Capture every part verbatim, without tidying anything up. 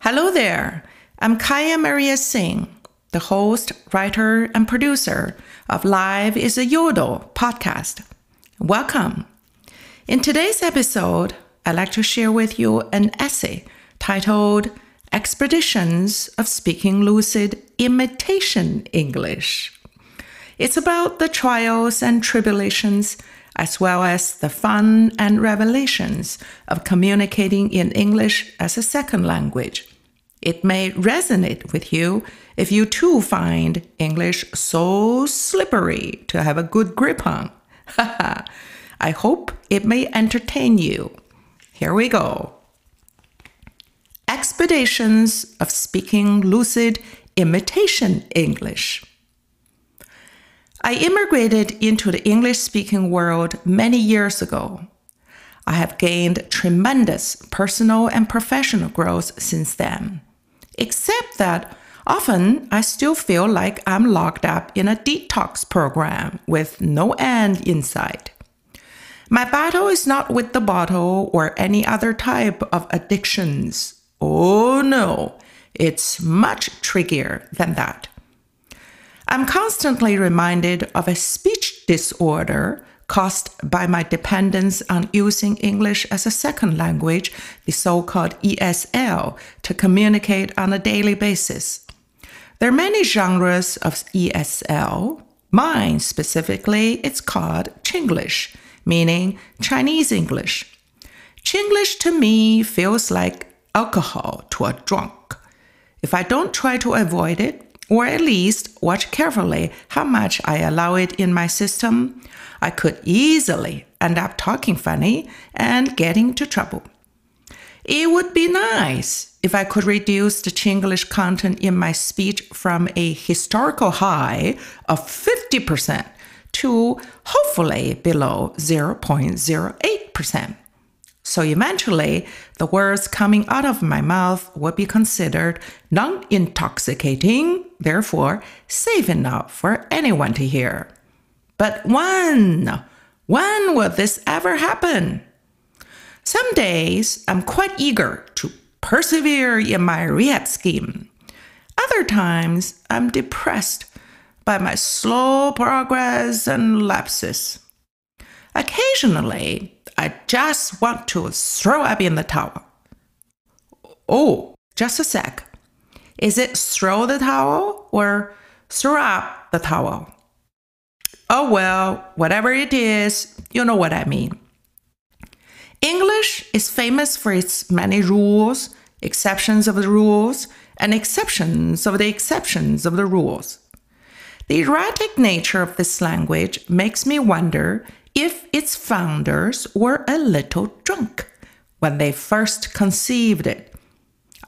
Hello there, I'm Kaya Maria Singh, the host, writer, and producer of Live is a Yodel podcast. Welcome. In today's episode, I'd like to share with you an essay titled Expeditions of Speaking Lucid Imitation English. It's about the trials and tribulations, as well as the fun and revelations of communicating in English as a second language. It may resonate with you if you too find English so slippery to have a good grip on. I hope it may entertain you. Here we go. Expeditions of Speaking Lucid Imitation English. I immigrated into the English-speaking world many years ago. I have gained tremendous personal and professional growth since then. Except that often I still feel like I'm locked up in a detox program with no end in sight. My battle is not with the bottle or any other type of addictions. Oh no, it's much trickier than that. I'm constantly reminded of a speech disorder caused by my dependence on using English as a second language, the so-called E S L, to communicate on a daily basis. There are many genres of E S L. Mine specifically, it's called Chinglish, meaning Chinese English. Chinglish to me feels like alcohol to a drunk. If I don't try to avoid it, or at least watch carefully how much I allow it in my system, I could easily end up talking funny and getting into trouble. It would be nice if I could reduce the Chinglish content in my speech from a historical high of fifty percent to hopefully below zero point zero eight percent. So eventually, the words coming out of my mouth would be considered non-intoxicating, therefore safe enough for anyone to hear. But when? When will this ever happen? Some days, I'm quite eager to persevere in my rehab scheme. Other times, I'm depressed by my slow progress and lapses. Occasionally, I just want to throw up in the towel. Oh, just a sec. Is it throw the towel or throw up the towel? Oh well, whatever it is, you know what I mean. English is famous for its many rules, exceptions of the rules, and exceptions of the exceptions of the rules. The erratic nature of this language makes me wonder if its founders were a little drunk when they first conceived it.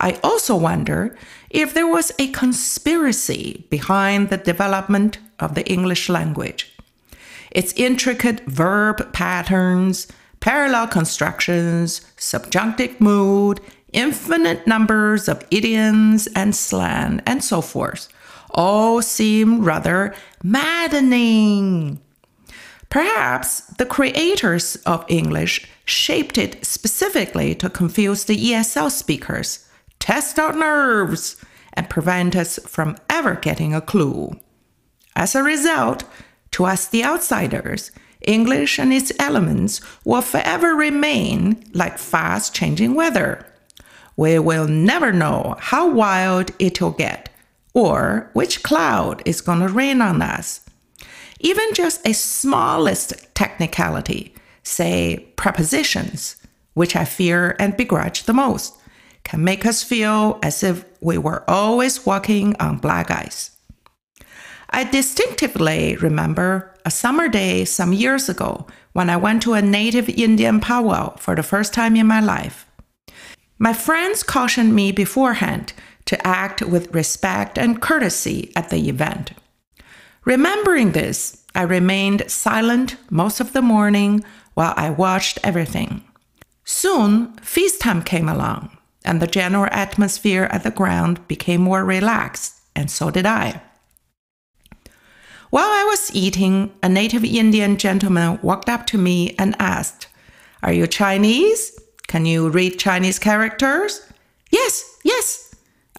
I also wonder if there was a conspiracy behind the development of the English language. Its intricate verb patterns, parallel constructions, subjunctive mood, infinite numbers of idioms and slang, and so forth, all seem rather maddening. Perhaps the creators of English shaped it specifically to confuse the E S L speakers, test our nerves, and prevent us from ever getting a clue. As a result, to us the outsiders, English and its elements will forever remain like fast-changing weather. We will never know how wild it'll get, or which cloud is going to rain on us. Even just a smallest technicality, say prepositions, which I fear and begrudge the most, can make us feel as if we were always walking on black ice. I distinctively remember a summer day some years ago when I went to a native Indian powwow for the first time in my life. My friends cautioned me beforehand to act with respect and courtesy at the event. Remembering this, I remained silent most of the morning while I watched everything. Soon, feast time came along, and the general atmosphere at the ground became more relaxed, and so did I. While I was eating, a native Indian gentleman walked up to me and asked, "Are you Chinese? Can you read Chinese characters?" "Yes, yes,"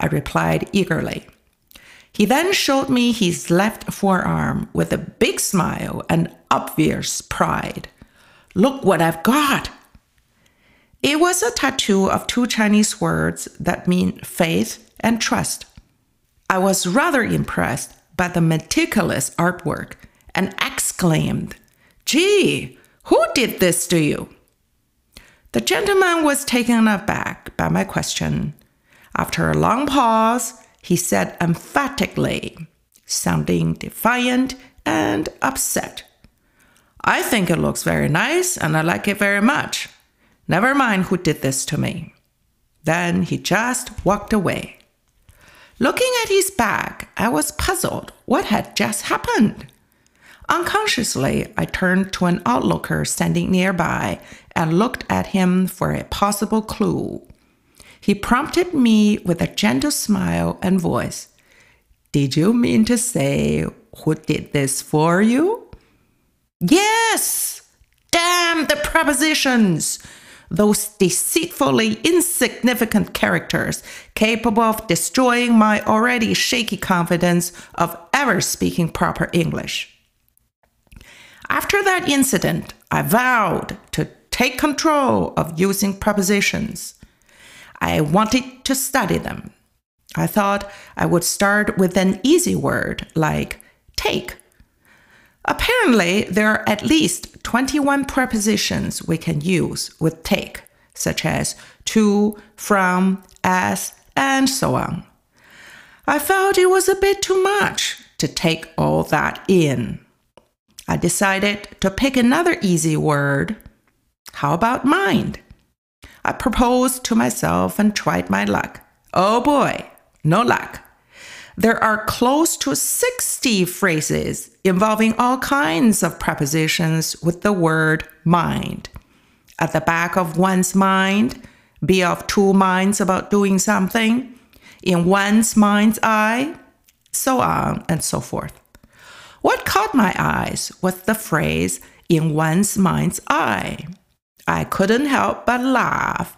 I replied eagerly. He then showed me his left forearm with a big smile and obvious pride. "Look what I've got!" It was a tattoo of two Chinese words that mean faith and trust. I was rather impressed by the meticulous artwork and exclaimed, "Gee, who did this to you?" The gentleman was taken aback by my question. After a long pause, he said emphatically, sounding defiant and upset, "I think it looks very nice and I like it very much. Never mind who did this to me." Then he just walked away. Looking at his back, I was puzzled. What had just happened? Unconsciously, I turned to an onlooker standing nearby and looked at him for a possible clue. He prompted me with a gentle smile and voice. "Did you mean to say who did this for you?" "Yes! Damn the prepositions! Those deceitfully insignificant characters capable of destroying my already shaky confidence of ever speaking proper English." After that incident, I vowed to take control of using prepositions. I wanted to study them. I thought I would start with an easy word like take. Apparently, there are at least twenty-one prepositions we can use with take, such as to, from, as, and so on. I felt it was a bit too much to take all that in. I decided to pick another easy word. How about mind? I proposed to myself and tried my luck. Oh boy, no luck. There are close to sixty phrases involving all kinds of prepositions with the word mind. At the back of one's mind, be of two minds about doing something, in one's mind's eye, so on and so forth. What caught my eyes was the phrase in one's mind's eye. I couldn't help but laugh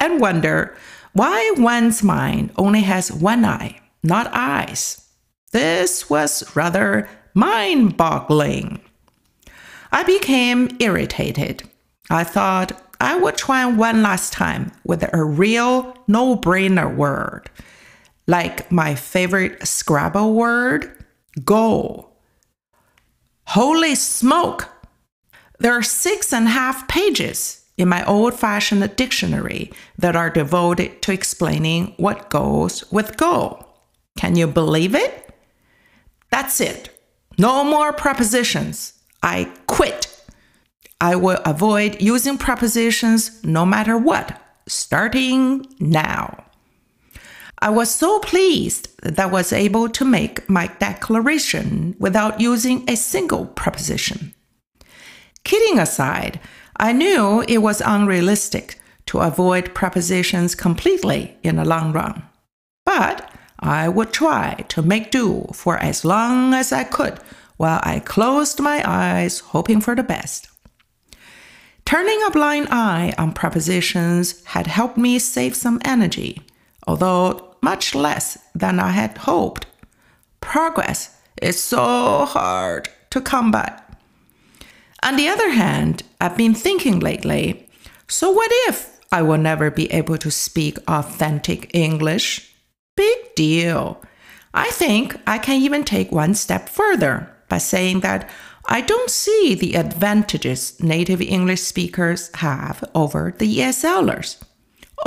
and wonder why one's mind only has one eye, not eyes. This was rather mind-boggling. I became irritated. I thought I would try one last time with a real no-brainer word, like my favorite Scrabble word, goal. Holy smoke! There are six and a half pages in my old-fashioned dictionary that are devoted to explaining what goes with goal. Can you believe it? That's it. No more prepositions. I quit. I will avoid using prepositions no matter what, starting now. I was so pleased that I was able to make my declaration without using a single preposition. Kidding aside, I knew it was unrealistic to avoid prepositions completely in the long run. But I would try to make do for as long as I could while I closed my eyes, hoping for the best. Turning a blind eye on prepositions had helped me save some energy, although much less than I had hoped. Progress is so hard to combat. On the other hand, I've been thinking lately, so what if I will never be able to speak authentic English? Big deal. I think I can even take one step further by saying that I don't see the advantages native English speakers have over the ESLers.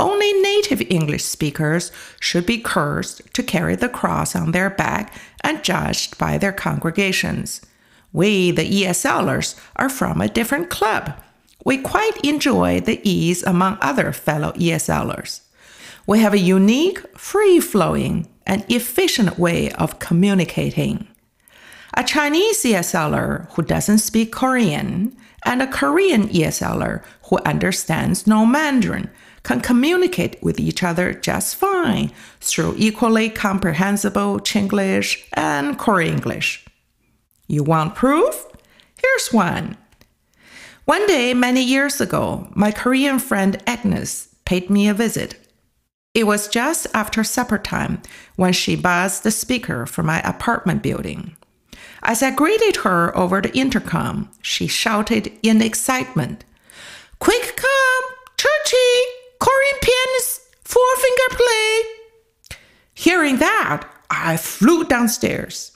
Only native English speakers should be cursed to carry the cross on their back and judged by their congregations. We, the ESLers, are from a different club. We quite enjoy the ease among other fellow ESLers. We have a unique, free-flowing, and efficient way of communicating. A Chinese ESLer who doesn't speak Korean and a Korean ESLer who understands no Mandarin can communicate with each other just fine through equally comprehensible Chinglish and Koreenglish. You want proof? Here's one. One day, many years ago, my Korean friend Agnes paid me a visit. It was just after supper time when she buzzed the speaker for my apartment building. As I greeted her over the intercom, she shouted in excitement, "Quick come, Churchy, Korean pianist, four-finger play." Hearing that, I flew downstairs.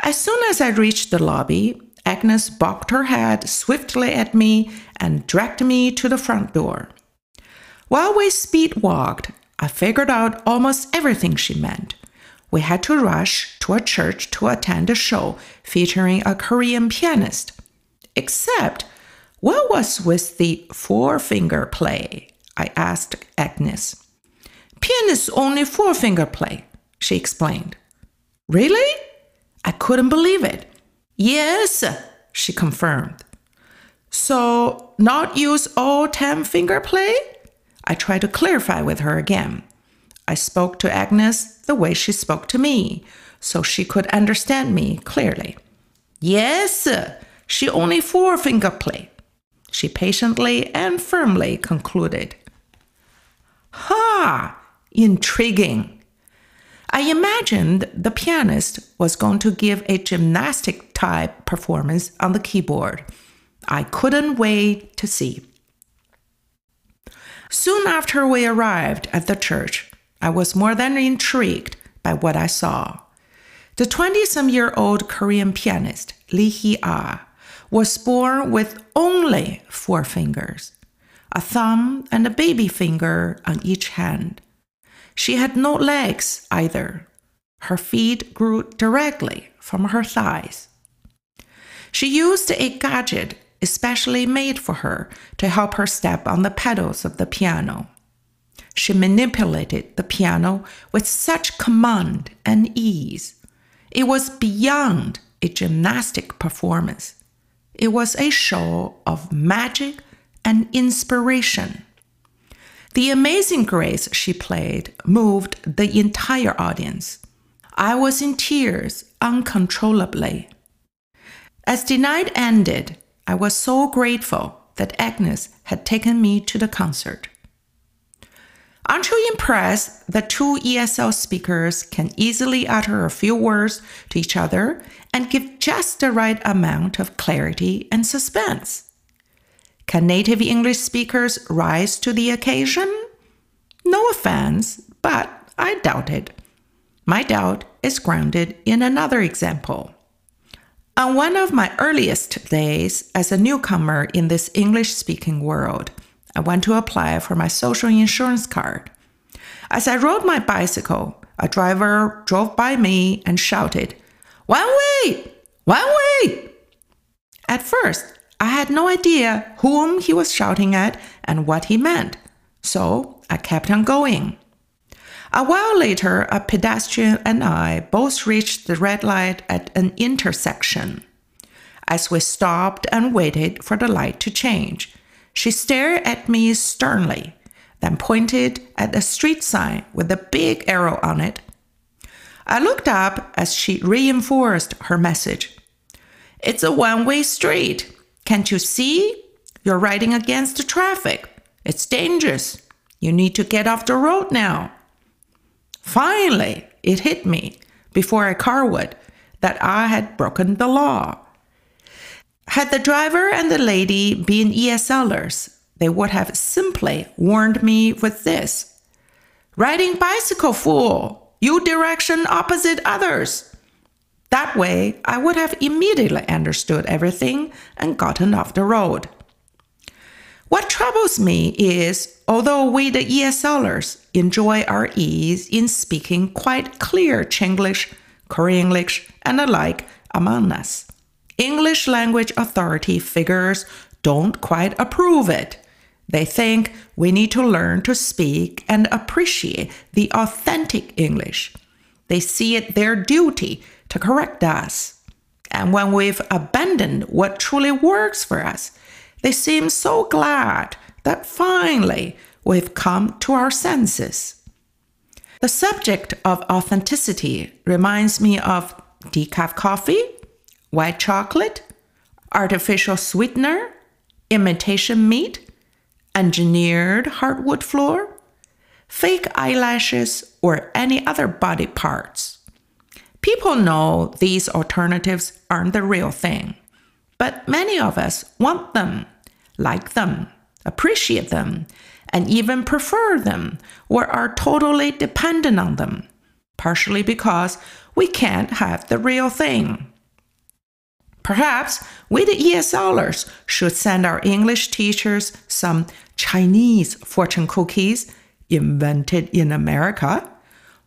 As soon as I reached the lobby, Agnes bobbed her head swiftly at me and dragged me to the front door. While we speed walked, I figured out almost everything she meant. We had to rush to a church to attend a show featuring a Korean pianist. Except, what was with the four-finger play? I asked Agnes. "Pianists only four-finger play," she explained. "Really?" I couldn't believe it. "Yes," she confirmed. "So, not use all ten-finger play?" I tried to clarify with her again. I spoke to Agnes the way she spoke to me, so she could understand me clearly. "Yes, she only four-finger play," she patiently and firmly concluded. Ha! Intriguing! I imagined the pianist was going to give a gymnastic-type performance on the keyboard. I couldn't wait to see. Soon after we arrived at the church, I was more than intrigued by what I saw. The twenty-some-year-old Korean pianist, Lee Hee-ah, was born with only four fingers, a thumb and a baby finger on each hand. She had no legs either. Her feet grew directly from her thighs. She used a gadget especially made for her to help her step on the pedals of the piano. She manipulated the piano with such command and ease. It was beyond a gymnastic performance. It was a show of magic and inspiration. The amazing grace she played moved the entire audience. I was in tears uncontrollably. As the night ended, I was so grateful that Agnes had taken me to the concert. Aren't you impressed that two E S L speakers can easily utter a few words to each other and give just the right amount of clarity and suspense? Can native English speakers rise to the occasion? No offense, but I doubt it. My doubt is grounded in another example. On one of my earliest days as a newcomer in this English-speaking world, I went to apply for my social insurance card. As I rode my bicycle, a driver drove by me and shouted, "One way! One way!" At first, I had no idea whom he was shouting at and what he meant, so I kept on going. A while later, a pedestrian and I both reached the red light at an intersection. As we stopped and waited for the light to change, she stared at me sternly, then pointed at a street sign with a big arrow on it. I looked up as she reinforced her message. "It's a one-way street. Can't you see? You're riding against the traffic. It's dangerous. You need to get off the road now." Finally, it hit me, before a car would, that I had broken the law. Had the driver and the lady been ESLers, they would have simply warned me with this: "Riding bicycle, fool! You direction opposite others!" That way, I would have immediately understood everything and gotten off the road. What troubles me is, although we the ESLers enjoy our ease in speaking quite clear Chinglish, Koreenglish, and alike among us, English language authority figures don't quite approve it. They think we need to learn to speak and appreciate the authentic English. They see it their duty to correct us. And when we've abandoned what truly works for us, they seem so glad that finally we've come to our senses. The subject of authenticity reminds me of decaf coffee, white chocolate, artificial sweetener, imitation meat, engineered hardwood floor, fake eyelashes, or any other body parts. People know these alternatives aren't the real thing, but many of us want them, like them, appreciate them, and even prefer them, or are totally dependent on them, partially because we can't have the real thing. Perhaps we the ESLers should send our English teachers some Chinese fortune cookies invented in America,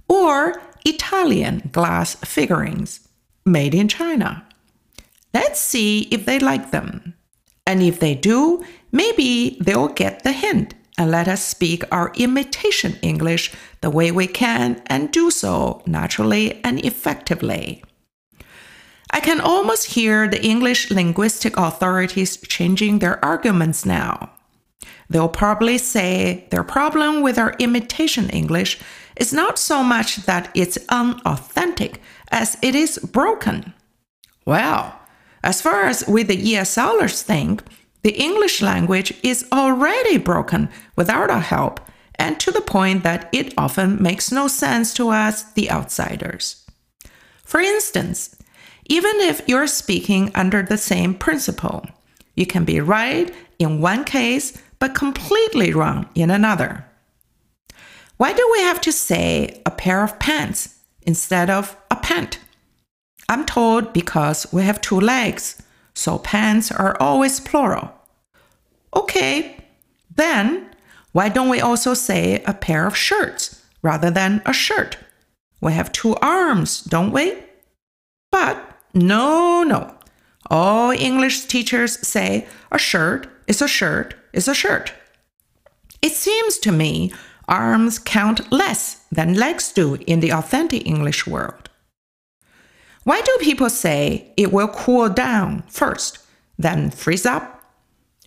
or Italian glass figurines made in China. Let's see if they like them. And if they do, maybe they'll get the hint and let us speak our imitation English the way we can and do so naturally and effectively. I can almost hear the English linguistic authorities changing their arguments now. They'll probably say their problem with our imitation English is not so much that it's unauthentic as it is broken. Well, as far as we the ESLers think, the English language is already broken without our help, and to the point that it often makes no sense to us, the outsiders. For instance, even if you're speaking under the same principle, you can be right in one case, but completely wrong in another. Why do we have to say a pair of pants instead of a pant? I'm told because we have two legs, so pants are always plural. Okay, then why don't we also say a pair of shirts rather than a shirt? We have two arms, don't we? But no, no. All English teachers say a shirt is a shirt is a shirt. It seems to me arms count less than legs do in the authentic English world. Why do people say it will cool down first, then freeze up?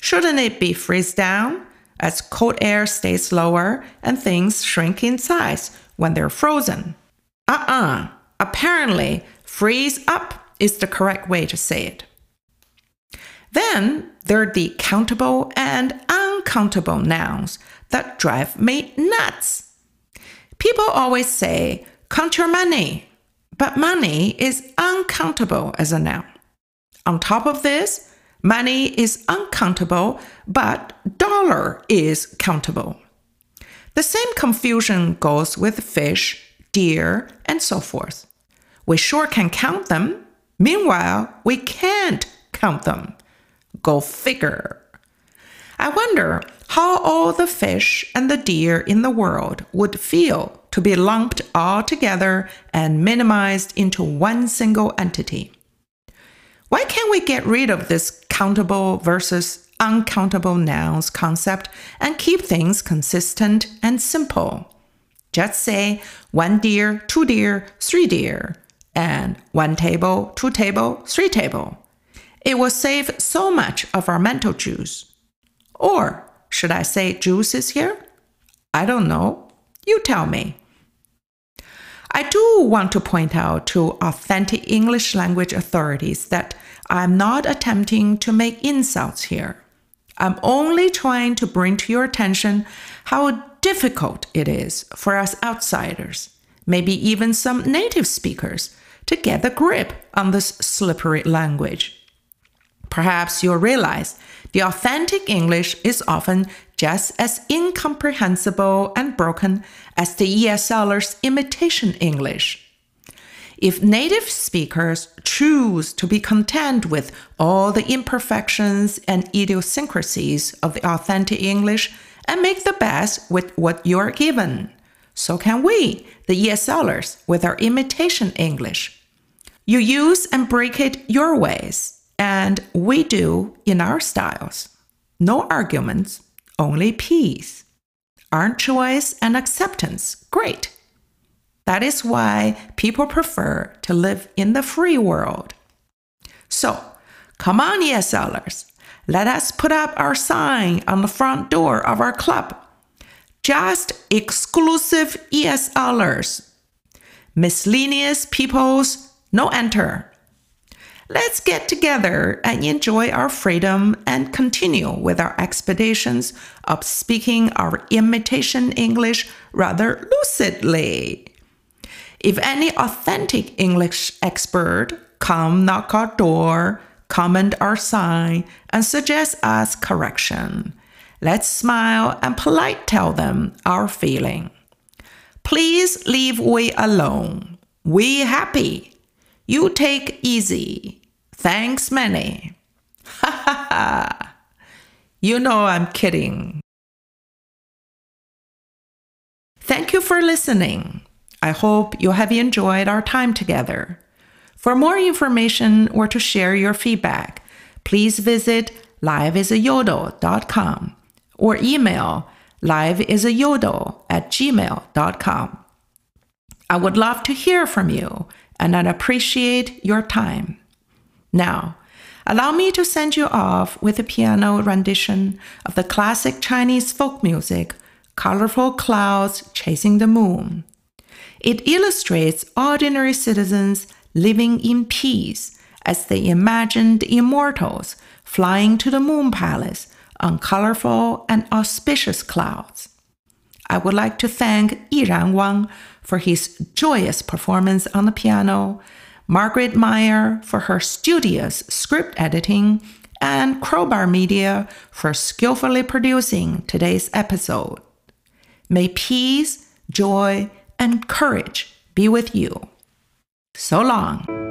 Shouldn't it be freeze down, as cold air stays lower and things shrink in size when they're frozen? Uh-uh. Apparently, freeze up is the correct way to say it. Then there are the countable and uncountable nouns that drive me nuts. People always say, count your money, but money is uncountable as a noun. On top of this, money is uncountable, but dollar is countable. The same confusion goes with fish, deer, and so forth. We sure can count them. Meanwhile, we can't count them. Go figure. I wonder how all the fish and the deer in the world would feel to be lumped all together and minimized into one single entity. Why can't we get rid of this countable versus uncountable nouns concept and keep things consistent and simple? Just say one deer, two deer, three deer, and one table, two table, three table. It will save so much of our mental juice. Or should I say juices here? I don't know. You tell me. I do want to point out to authentic English language authorities that I'm not attempting to make insults here. I'm only trying to bring to your attention how difficult it is for us outsiders, maybe even some native speakers, to get a grip on this slippery language. Perhaps you'll realize the authentic English is often just as incomprehensible and broken as the ESLers' imitation English. If native speakers choose to be content with all the imperfections and idiosyncrasies of the authentic English and make the best with what you're given, so can we, the ESLers, with our imitation English. You use and break it your ways, and we do in our styles. No arguments, Only peace. Aren't choice and acceptance great? That is why people prefer to live in the free world. So, come on, yes sellers. Let us put up our sign on the front door of our club. Just exclusive ESLers. Miscellaneous peoples, no enter. Let's get together and enjoy our freedom and continue with our expeditions of speaking our imitation English rather lucidly. If any authentic English expert come knock our door, comment our sign, and suggest us correction, let's smile and politely tell them our feeling. Please leave we alone. We happy. You take easy. Thanks many. Ha ha ha. You know I'm kidding. Thank you for listening. I hope you have enjoyed our time together. For more information or to share your feedback, please visit live is a yodel dot com or email live is a yodel at gmail dot com. I would love to hear from you, and I appreciate your time. Now, allow me to send you off with a piano rendition of the classic Chinese folk music, Colorful Clouds Chasing the Moon. It illustrates ordinary citizens living in peace as they imagine the immortals flying to the moon palace on colorful and auspicious clouds. I would like to thank Yi Ran Wang for his joyous performance on the piano, Margaret Meyer for her studious script editing, and Crowbar Media for skillfully producing today's episode. May peace, joy, and courage be with you. So long.